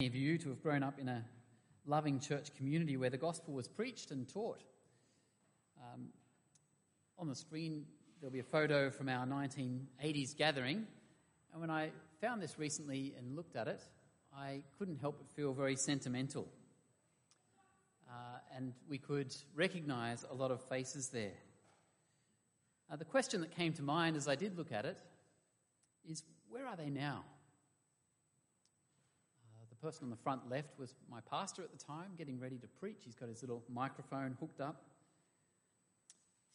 Many of you to have grown up in a loving church community where the gospel was preached and taught. On the screen there'll be a photo from our 1980s gathering, and when I found this recently and looked at it, I couldn't help but feel very sentimental. And we could recognise a lot of faces there. The question that came to mind as I did look at it is, where are they now? The person on the front left was my pastor at the time, getting ready to preach. He's got his little microphone hooked up.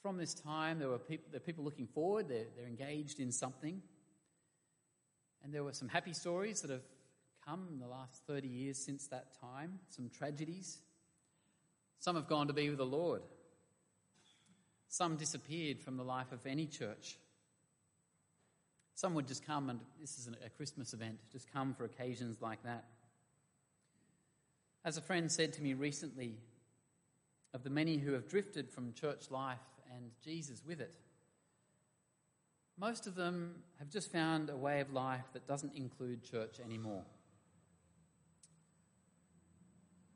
From this time, there were people looking forward. They're engaged in something. And there were some happy stories that have come in the last 30 years since that time, some tragedies. Some have gone to be with the Lord. Some disappeared from the life of any church. Some would just come, and this is a Christmas event, just come for occasions like that. As a friend said to me recently, of the many who have drifted from church life and Jesus with it, most of them have just found a way of life that doesn't include church anymore.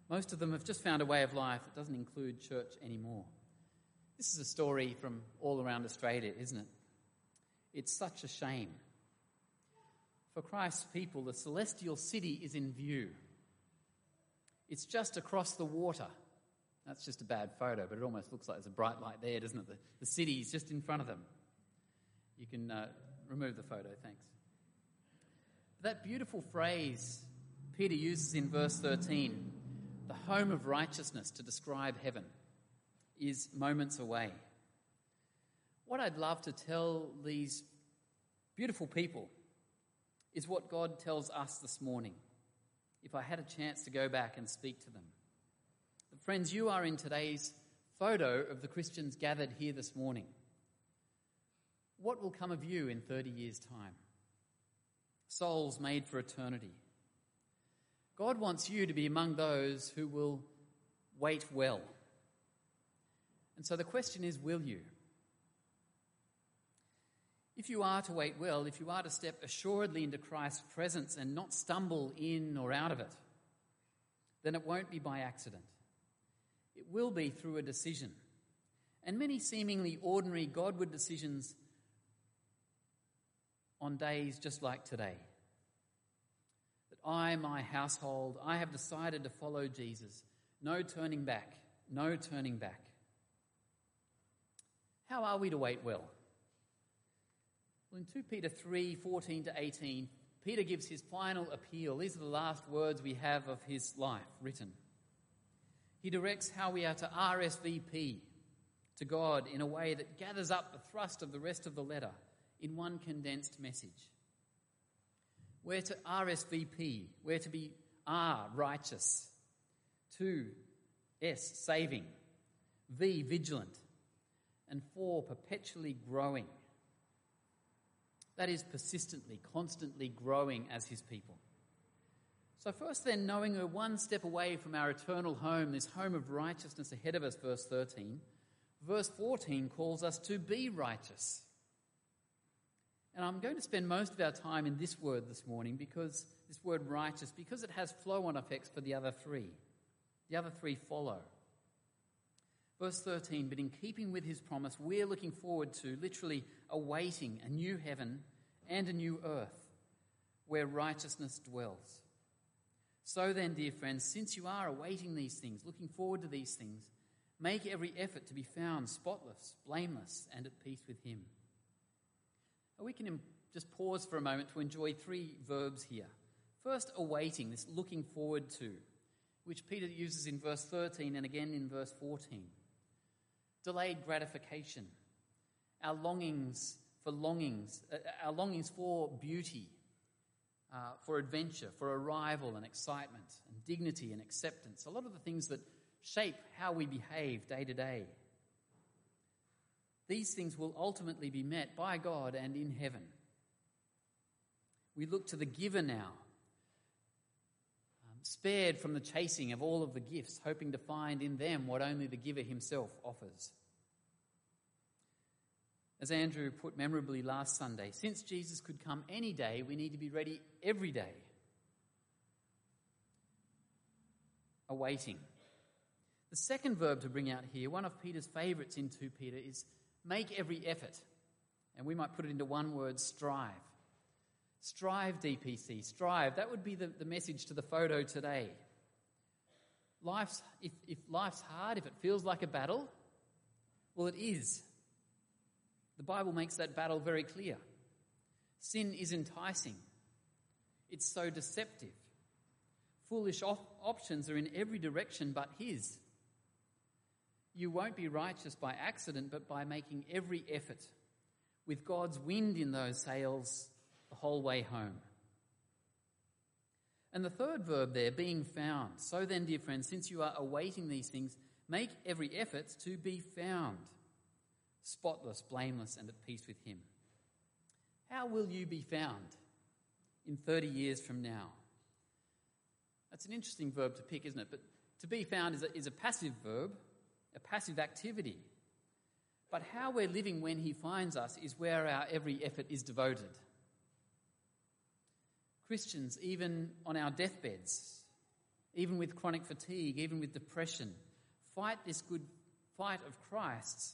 Most of them have just found a way of life that doesn't include church anymore. This is a story from all around Australia, isn't it? It's such a shame. For Christ's people, the celestial city is in view. It's just across the water. That's just a bad photo, but it almost looks like there's a bright light there, doesn't it? The city is just in front of them. You can remove the photo, thanks. That beautiful phrase Peter uses in verse 13, the home of righteousness, to describe heaven, is moments away. What I'd love to tell these beautiful people is what God tells us this morning, if I had a chance to go back and speak to them. But friends, you are in today's photo of the Christians gathered here this morning. What will come of you in 30 years' time? Souls made for eternity. God wants you to be among those who will wait well. And so the question is, will you? If you are to wait well, if you are to step assuredly into Christ's presence and not stumble in or out of it, then it won't be by accident. It will be through a decision. And many seemingly ordinary Godward decisions on days just like today. I, my household, I have decided to follow Jesus. No turning back, no turning back. How are we to wait well? Well, in 2 Peter 3, 14 to 18, Peter gives his final appeal. These are the last words we have of his life written. He directs how we are to RSVP to God in a way that gathers up the thrust of the rest of the letter in one condensed message. We're to RSVP, we're to be R, righteous, 2, S, saving, V, vigilant, and 4, perpetually growing. That is persistently, constantly growing as his people. So first then, knowing we're one step away from our eternal home, this home of righteousness ahead of us, verse 13, verse 14 calls us to be righteous. And I'm going to spend most of our time in this word this morning, because this word righteous, because it has flow-on effects for the other three. The other three follow. Verse 13, but in keeping with his promise, we're looking forward to, literally awaiting, a new heaven and a new earth where righteousness dwells. So then, dear friends, since you are awaiting these things, looking forward to these things, make every effort to be found spotless, blameless, and at peace with him. We can just pause for a moment to enjoy three verbs here. First, awaiting, this looking forward to, which Peter uses in verse 13 and again in verse 14. Delayed gratification, our longings for beauty, for adventure, for arrival and excitement and dignity and acceptance, a lot of the things that shape how we behave day to day. These things will ultimately be met by God and in heaven. We look to the giver now, spared from the chasing of all of the gifts, hoping to find in them what only the giver himself offers. As Andrew put memorably last Sunday, since Jesus could come any day, we need to be ready every day. awaiting. The second verb to bring out here, one of Peter's favourites in 2 Peter, is make every effort. And we might put it into one word, strive. Strive, DPC, strive. That would be the message to the photo today. If life's hard, if it feels like a battle, well, it is. The Bible makes that battle very clear. Sin is enticing. It's so deceptive. Foolish options are in every direction but his. You won't be righteous by accident, but by making every effort, with God's wind in those sails the whole way home. And the third verb there, being found. So then, dear friends, since you are awaiting these things, make every effort to be found, spotless, blameless, and at peace with him. How will you be found in 30 years from now? That's an interesting verb to pick, isn't it? But to be found is a passive verb, a passive activity. But how we're living when he finds us is where our every effort is devoted. Christians, even on our deathbeds, even with chronic fatigue, even with depression, fight this good fight of Christ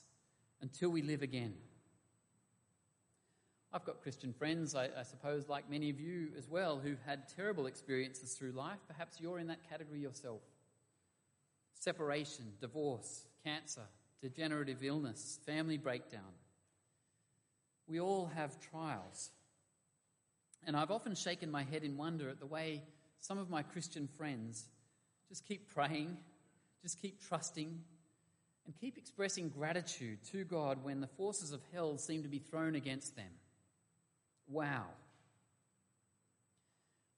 until we live again. I've got Christian friends, I suppose, like many of you as well, who've had terrible experiences through life. Perhaps you're in that category yourself. Separation, divorce, cancer, degenerative illness, family breakdown. We all have trials. And I've often shaken my head in wonder at the way some of my Christian friends just keep praying, just keep trusting, and keep expressing gratitude to God when the forces of hell seem to be thrown against them. Wow.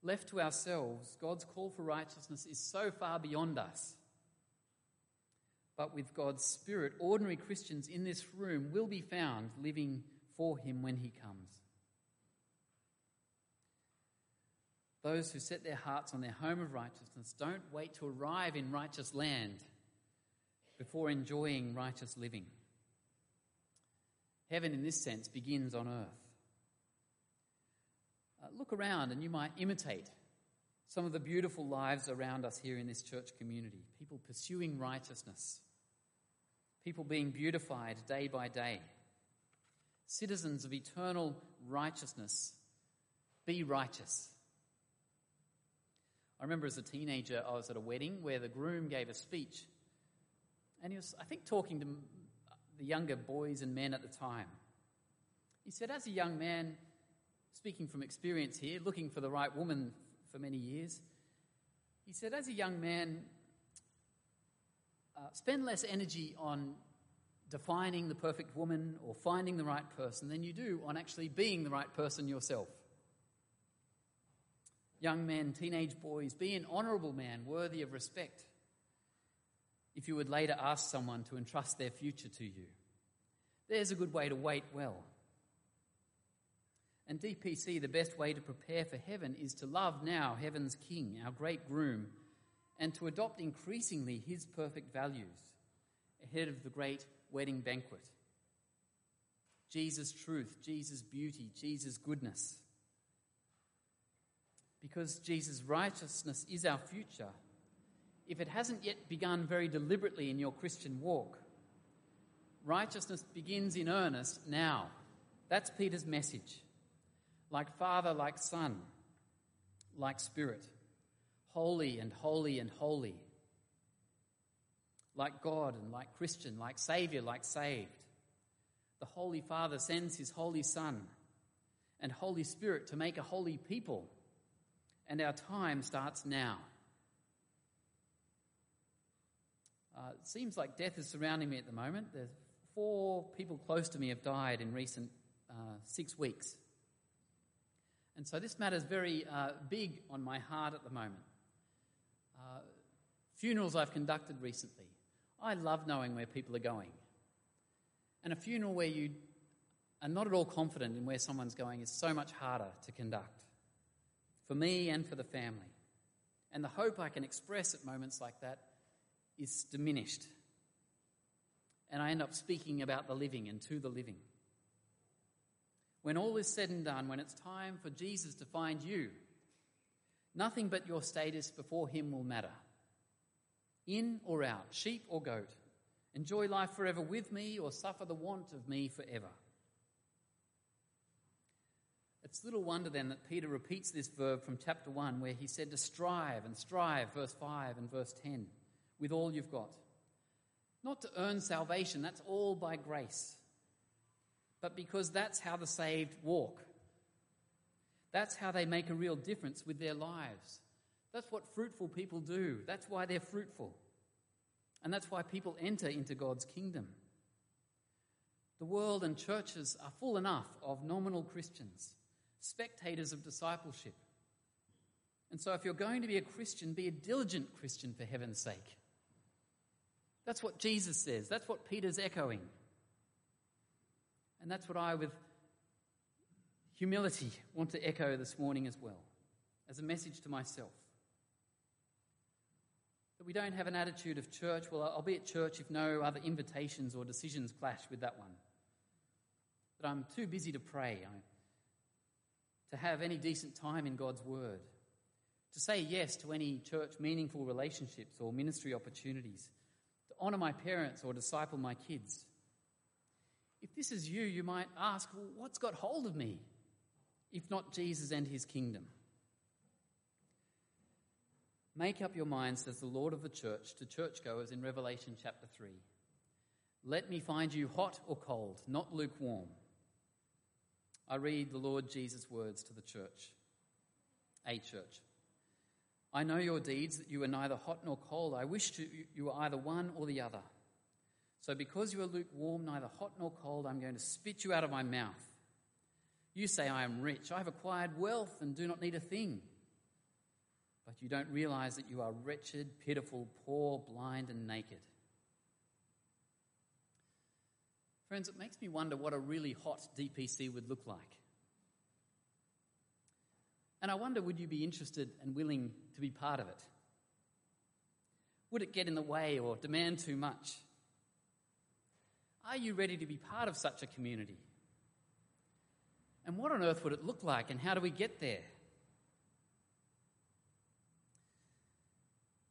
Left to ourselves, God's call for righteousness is so far beyond us. But with God's Spirit, ordinary Christians in this room will be found living for him when he comes. Those who set their hearts on their home of righteousness don't wait to arrive in righteous land before enjoying righteous living. Heaven, in this sense, begins on earth. Look around and you might imitate some of the beautiful lives around us here in this church community. People pursuing righteousness. People being beautified day by day. Citizens of eternal righteousness. Be righteous. I remember as a teenager, I was at a wedding where the groom gave a speech. And he was, I think, talking to the younger boys and men at the time. He said, as a young man, speaking from experience here, looking for the right woman for many years, he said, as a young man, spend less energy on defining the perfect woman or finding the right person than you do on actually being the right person yourself. Young men, teenage boys, be an honourable man worthy of respect if you would later ask someone to entrust their future to you. There's a good way to wait well. And DPC, the best way to prepare for heaven is to love now heaven's King, our great groom, and to adopt increasingly his perfect values ahead of the great wedding banquet. Jesus' truth, Jesus' beauty, Jesus' goodness. Because Jesus' righteousness is our future, if it hasn't yet begun very deliberately in your Christian walk, righteousness begins in earnest now. That's Peter's message. Like Father, like Son, like Spirit. Holy and holy and holy. Like God and like Christian, like Saviour, like saved. The Holy Father sends his Holy Son and Holy Spirit to make a holy people. And our time starts now. It seems like death is surrounding me at the moment. There's 4 people close to me have died in recent 6 weeks. And so this matter is very big on my heart at the moment. Funerals I've conducted recently. I love knowing where people are going. And a funeral where you are not at all confident in where someone's going is so much harder to conduct. For me and for the family. And the hope I can express at moments like that is diminished. And I end up speaking about the living and to the living. When all is said and done, when it's time for Jesus to find you, nothing but your status before him will matter. in or out, sheep or goat, enjoy life forever with me or suffer the want of me forever. It's little wonder then that Peter repeats this verb from chapter 1 where he said to strive and strive, verse 5 and verse 10, with all you've got. Not to earn salvation, that's all by grace, but because that's how the saved walk. That's how they make a real difference with their lives. That's what fruitful people do. That's why they're fruitful. And that's why people enter into God's kingdom. The world and churches are full enough of nominal Christians, spectators of discipleship. And so if you're going to be a Christian, be a diligent Christian for heaven's sake. That's what Jesus says. That's what Peter's echoing. And that's what I, with humility, want to echo this morning as well, as a message to myself. That we don't have an attitude of church, well, I'll be at church if no other invitations or decisions clash with that one. That I'm too busy to pray, to have any decent time in God's word, to say yes to any church meaningful relationships or ministry opportunities, to honour my parents or disciple my kids. If this is you, you might ask, well, what's got hold of me, if not Jesus and his kingdom? Make up your minds, says the Lord of the church, to churchgoers in Revelation chapter 3. Let me find you hot or cold, not lukewarm. I read the Lord Jesus' words to the church. A church. I know your deeds, that you are neither hot nor cold. I wish you were either one or the other. So because you are lukewarm, neither hot nor cold, I'm going to spit you out of my mouth. You say, I am rich. I have acquired wealth and do not need a thing. But you don't realize that you are wretched, pitiful, poor, blind, and naked. Friends, it makes me wonder what a really hot DPC would look like. And I wonder, would you be interested and willing to be part of it? Would it get in the way or demand too much? Are you ready to be part of such a community? And what on earth would it look like, and how do we get there?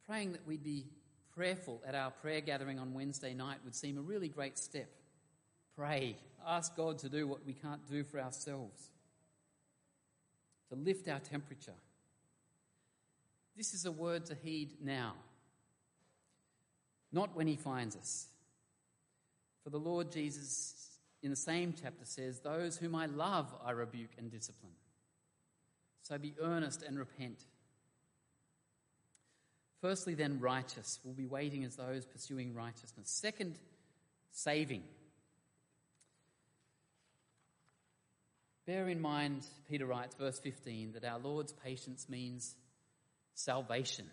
Praying that we'd be prayerful at our prayer gathering on Wednesday night would seem a really great step. Pray, ask God to do what we can't do for ourselves, to lift our temperature. This is a word to heed now, not when he finds us. For the Lord Jesus in the same chapter says, those whom I love I rebuke and discipline. So be earnest and repent. Firstly, then, righteous. We'll be waiting as those pursuing righteousness. Second, saving. Bear in mind, Peter writes, verse 15, that our Lord's patience means salvation.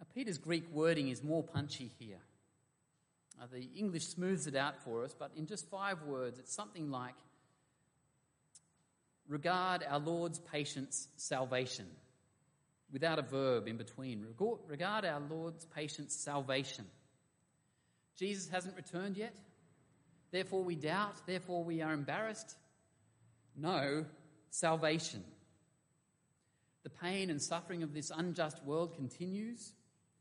Now, Peter's Greek wording is more punchy here. Now, the English smooths it out for us, but in just 5 words, it's something like, regard our Lord's patience, salvation. Without a verb in between. Regard our Lord's patience, salvation. Jesus hasn't returned yet. Therefore we doubt. Therefore we are embarrassed. No, salvation. The pain and suffering of this unjust world continues.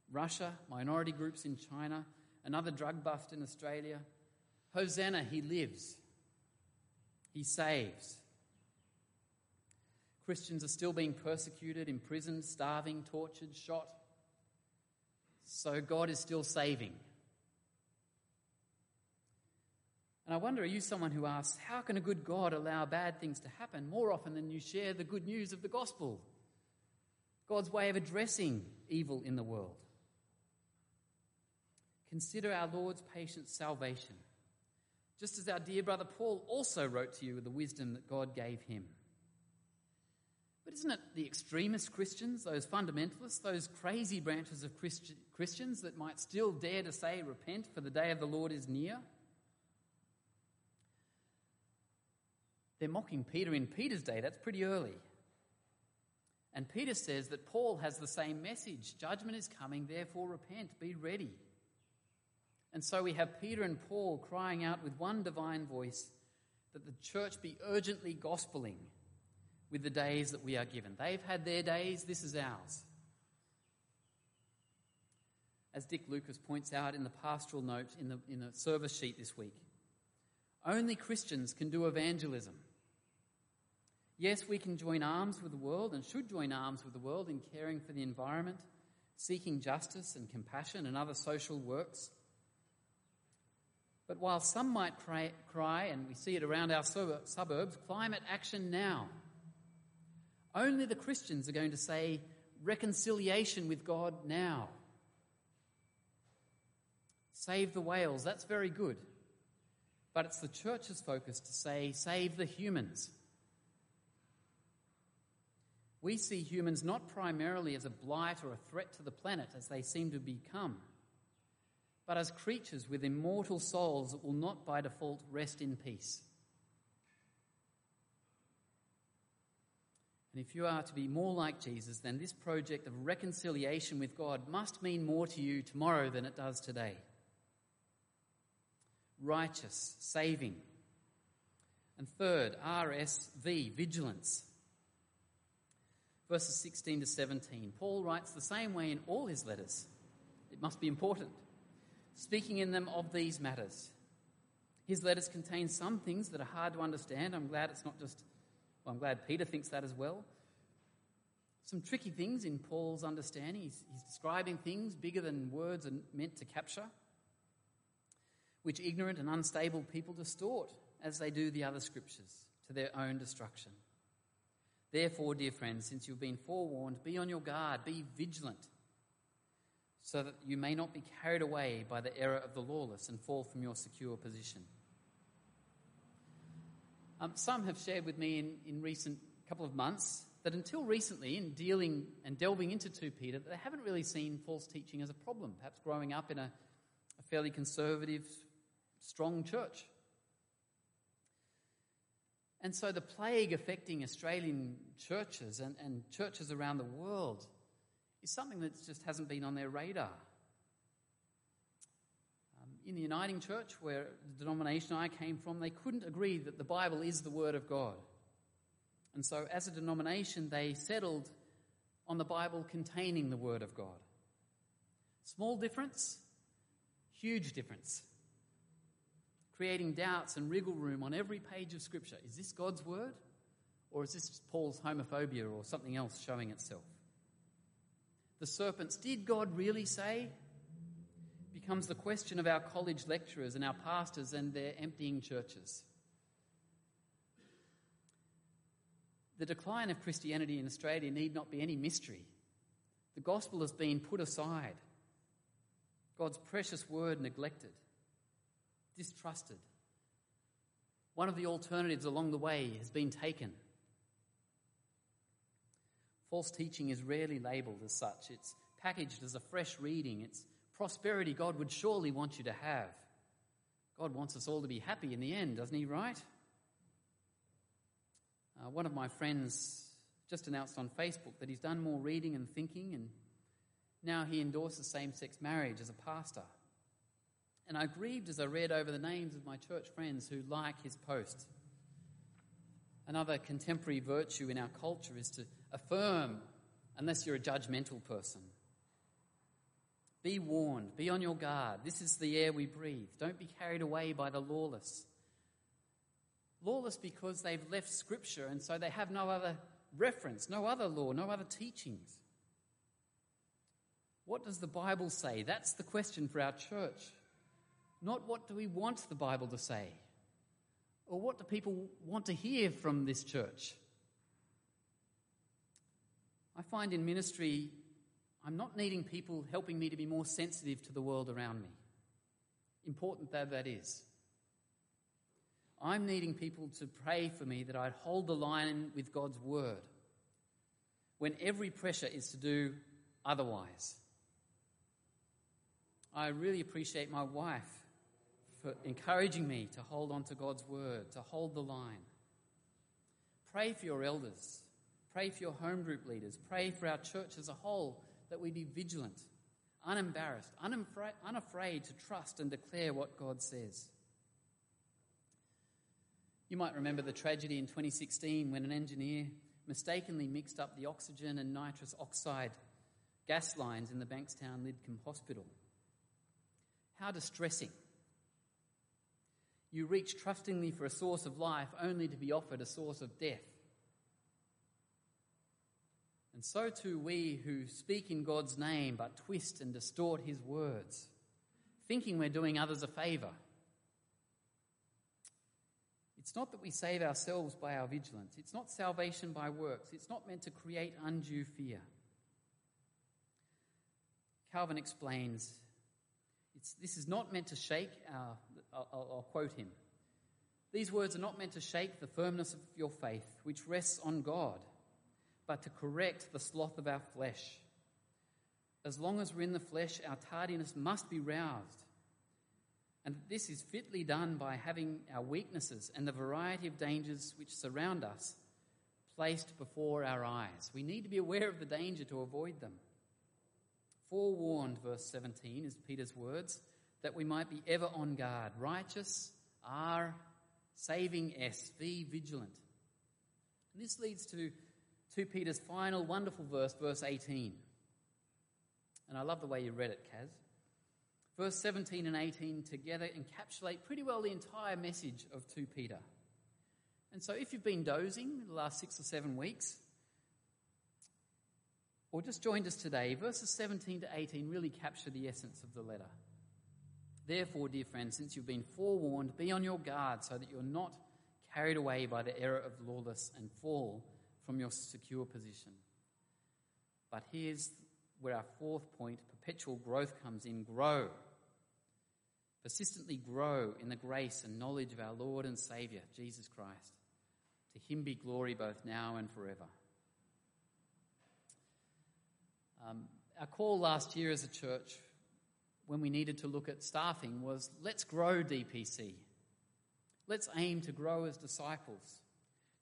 Russia, minority groups in China, another drug bust in Australia. Hosanna, he lives. He saves. Christians are still being persecuted, imprisoned, starving, tortured, shot. So God is still saving. And I wonder, are you someone who asks, how can a good God allow bad things to happen more often than you share the good news of the gospel? God's way of addressing evil in the world. Consider our Lord's patient salvation, just as our dear brother Paul also wrote to you with the wisdom that God gave him. But isn't it the extremist Christians, those fundamentalists, those crazy branches of Christians that might still dare to say, repent, for the day of the Lord is near? They're mocking Peter in Peter's day. That's pretty early. And Peter says that Paul has the same message. Judgment is coming, therefore repent, be ready. And so we have Peter and Paul crying out with one divine voice that the church be urgently gospeling with the days that we are given. They've had their days, this is ours. as Dick Lucas points out in the pastoral note in the service sheet this week. Only Christians can do evangelism. Yes, we can join arms with the world and should join arms with the world in caring for the environment, seeking justice and compassion and other social works. But while some might cry, and we see it around our suburbs, climate action now, only the Christians are going to say reconciliation with God now. Save the whales, that's very good. But it's the church's focus to say, save the humans. We see humans not primarily as a blight or a threat to the planet, as they seem to become, but as creatures with immortal souls that will not by default rest in peace. And if you are to be more like Jesus, then this project of reconciliation with God must mean more to you tomorrow than it does today. Righteous, saving. And third, RSV, vigilance. Verses 16 to 17. Paul writes the same way in all his letters. It must be important. Speaking in them of these matters. His letters contain some things that are hard to understand. I'm glad Peter thinks that as well. Some tricky things in Paul's understanding. He's describing things bigger than words are meant to capture, which ignorant and unstable people distort, as they do the other scriptures, to their own destruction. Therefore, dear friends, since you've been forewarned, be on your guard, be vigilant, so that you may not be carried away by the error of the lawless and fall from your secure position. Some have shared with me in recent couple of months that until recently, in dealing and delving into 2 Peter, they haven't really seen false teaching as a problem, perhaps growing up in a fairly conservative, strong church. And so the plague affecting Australian churches and churches around the world is something that just hasn't been on their radar. In the Uniting Church, where the denomination I came from, they couldn't agree that the Bible is the Word of God. And so as a denomination, they settled on the Bible containing the Word of God. Small difference, huge difference, creating doubts and wriggle room on every page of Scripture. Is this God's word, or is this Paul's homophobia or something else showing itself? The serpents, did God really say, becomes the question of our college lecturers and our pastors and their emptying churches. The decline of Christianity in Australia need not be any mystery. The gospel has been put aside. God's precious word neglected, distrusted. One of the alternatives along the way has been taken. False teaching is rarely labelled as such. It's packaged as a fresh reading. It's prosperity God would surely want you to have. God wants us all to be happy in the end, doesn't he, right? One of my friends just announced on Facebook that he's done more reading and thinking, and now he endorses same-sex marriage as a pastor. And I grieved as I read over the names of my church friends who like his post. Another contemporary virtue in our culture is to affirm, unless you're a judgmental person. Be warned, be on your guard. This is the air we breathe. Don't be carried away by the lawless. Lawless because they've left Scripture, and so they have no other reference, no other law, no other teachings. What does the Bible say? That's the question for our church. Not what do we want the Bible to say, or what do people want to hear from this church. I find in ministry I'm not needing people helping me to be more sensitive to the world around me, important though that is. I'm needing people to pray for me that I'd hold the line with God's word when every pressure is to do otherwise. I really appreciate my wife for encouraging me to hold on to God's word, to hold the line. Pray for your elders. Pray for your home group leaders. Pray for our church as a whole that we be vigilant, unembarrassed, unafraid to trust and declare what God says. You might remember the tragedy in 2016 when an engineer mistakenly mixed up the oxygen and nitrous oxide gas lines in the Bankstown Lidcombe Hospital. How distressing. You reach trustingly for a source of life only to be offered a source of death. And so too we who speak in God's name but twist and distort his words, thinking we're doing others a favour. It's not that we save ourselves by our vigilance. It's not salvation by works. It's not meant to create undue fear. Calvin explains, this is not meant to shake our... I'll quote him. These words are not meant to shake the firmness of your faith, which rests on God, but to correct the sloth of our flesh. As long as we're in the flesh, our tardiness must be roused. And this is fitly done by having our weaknesses and the variety of dangers which surround us placed before our eyes. We need to be aware of the danger to avoid them. Forewarned, verse 17, is Peter's words, that we might be ever on guard. Righteous, R, saving S, V, vigilant. And this leads to 2 Peter's final wonderful verse, verse 18. And I love the way you read it, Kaz. Verse 17 and 18 together encapsulate pretty well the entire message of 2 Peter. And so if you've been dozing the last 6 or 7 weeks, or just joined us today, verses 17 to 18 really capture the essence of the letter. Therefore, dear friends, since you've been forewarned, be on your guard so that you're not carried away by the error of lawlessness and fall from your secure position. But here's where our fourth point, perpetual growth, comes in. Grow. Persistently grow in the grace and knowledge of our Lord and Saviour, Jesus Christ. To him be glory both now and forever. Our call last year as a church, when we needed to look at staffing, was let's grow DPC. Let's aim to grow as disciples,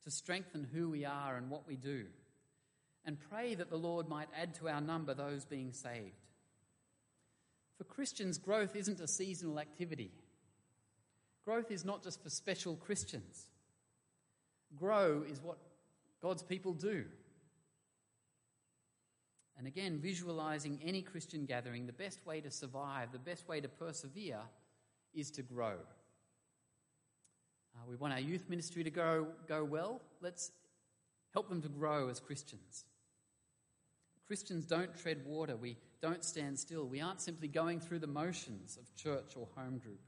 to strengthen who we are and what we do, and pray that the Lord might add to our number those being saved. For Christians, growth isn't a seasonal activity. Growth is not just for special Christians. Grow is what God's people do. And again, visualizing any Christian gathering, the best way to survive, the best way to persevere is to grow. We want our youth ministry to go well. Let's help them to grow as Christians. Christians don't tread water. We don't stand still. We aren't simply going through the motions of church or home group.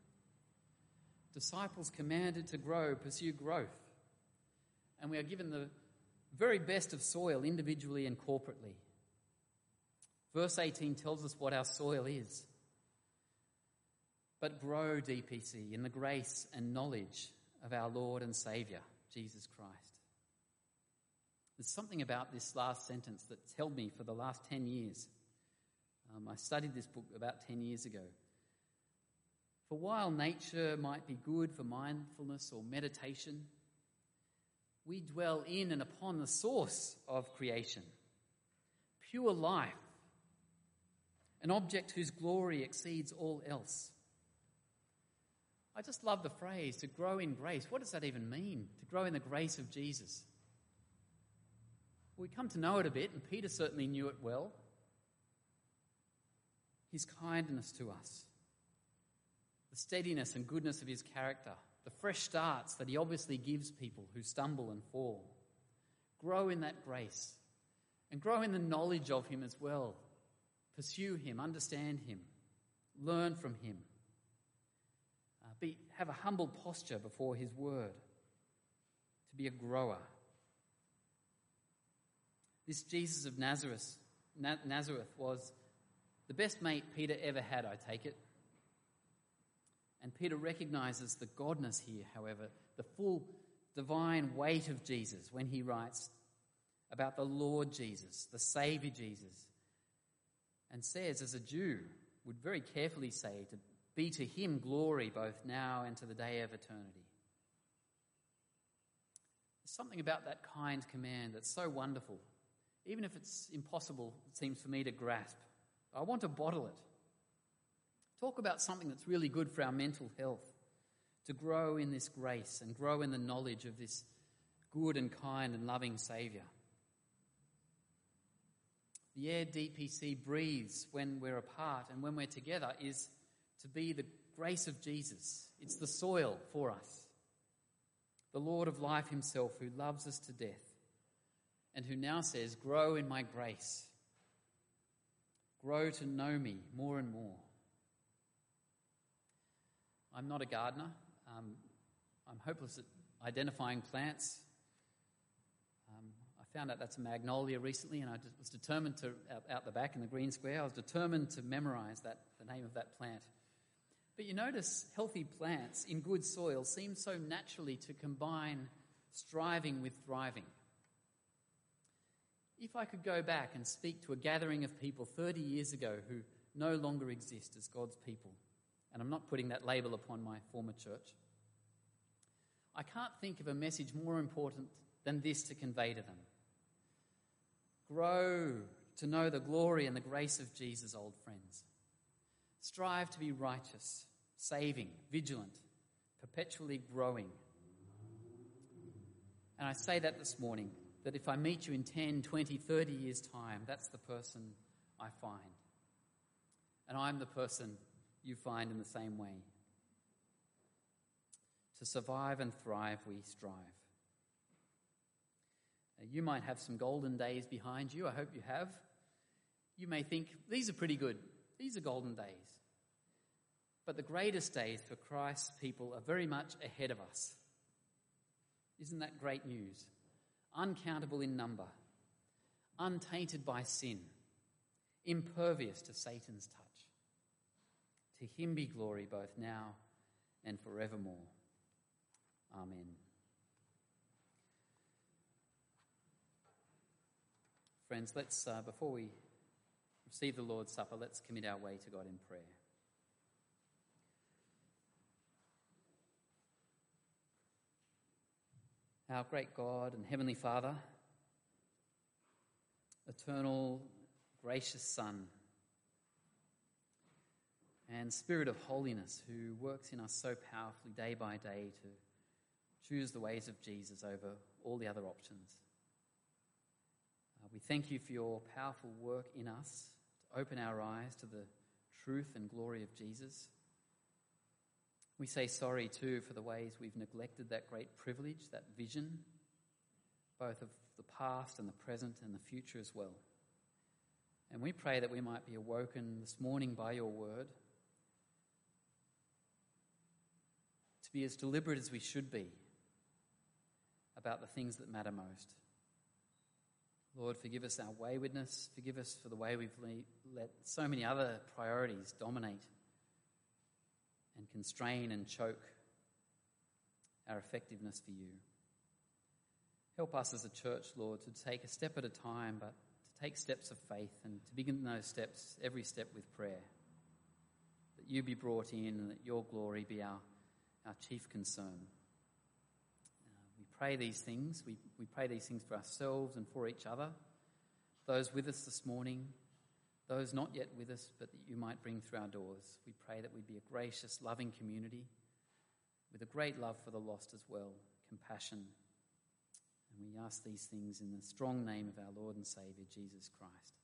Disciples commanded to grow, pursue growth. And we are given the very best of soil individually and corporately. Verse 18 tells us what our soil is. But grow, DPC, in the grace and knowledge of our Lord and Saviour, Jesus Christ. There's something about this last sentence that's held me for the last 10 years. I studied this book about 10 years ago. For while nature might be good for mindfulness or meditation, we dwell in and upon the source of creation, pure life, an object whose glory exceeds all else. I just love the phrase, to grow in grace. What does that even mean, to grow in the grace of Jesus? We come to know it a bit, and Peter certainly knew it well. His kindness to us, the steadiness and goodness of his character, the fresh starts that he obviously gives people who stumble and fall. Grow in that grace, and grow in the knowledge of him as well. Pursue him, understand him, learn from him. Have a humble posture before his word, to be a grower. This Jesus of Nazareth was the best mate Peter ever had, I take it. And Peter recognises the godness here, however, the full divine weight of Jesus when he writes about the Lord Jesus, the Saviour Jesus, and says, as a Jew would very carefully say, to be to him glory both now and to the day of eternity. There's something about that kind command that's so wonderful. Even if it's impossible, it seems for me to grasp. I want to bottle it. Talk about something that's really good for our mental health, to grow in this grace and grow in the knowledge of this good and kind and loving Saviour. The air DPC breathes when we're apart and when we're together is to be the grace of Jesus. It's the soil for us. The Lord of life himself, who loves us to death and who now says, grow in my grace. Grow to know me more and more. I'm not a gardener. I'm hopeless at identifying plants. I found out that's a magnolia recently, and I was determined to, out the back in the green square, I was determined to memorise the name of that plant. But you notice healthy plants in good soil seem so naturally to combine striving with thriving. If I could go back and speak to a gathering of people 30 years ago who no longer exist as God's people, and I'm not putting that label upon my former church, I can't think of a message more important than this to convey to them. Grow to know the glory and the grace of Jesus, old friends. Strive to be righteous, saving, vigilant, perpetually growing. And I say that this morning, that if I meet you in 10, 20, 30 years' time, that's the person I find. And I'm the person you find in the same way. To survive and thrive, we strive. Now, you might have some golden days behind you. I hope you have. You may think, these are pretty good. These are golden days. But the greatest days for Christ's people are very much ahead of us. Isn't that great news? Uncountable in number, untainted by sin, impervious to Satan's touch. To him be glory both now and forevermore. Amen. Friends, let's, before we receive the Lord's Supper, let's commit our way to God in prayer. Our great God and Heavenly Father, eternal, gracious Son, and Spirit of holiness who works in us so powerfully day by day to choose the ways of Jesus over all the other options. We thank you for your powerful work in us to open our eyes to the truth and glory of Jesus. We say sorry too for the ways we've neglected that great privilege, that vision, both of the past and the present and the future as well. And we pray that we might be awoken this morning by your word, to be as deliberate as we should be about the things that matter most. Lord, forgive us our waywardness. Forgive us for the way we've let so many other priorities dominate and constrain and choke our effectiveness for you. Help us as a church, Lord, to take a step at a time, but to take steps of faith and to begin those steps, every step with prayer. That you be brought in and that your glory be our chief concern. Pray these things. We pray these things for ourselves and for each other, those with us this morning, those not yet with us, but that you might bring through our doors. We pray that we'd be a gracious, loving community with a great love for the lost as well, compassion. And we ask these things in the strong name of our Lord and Saviour, Jesus Christ.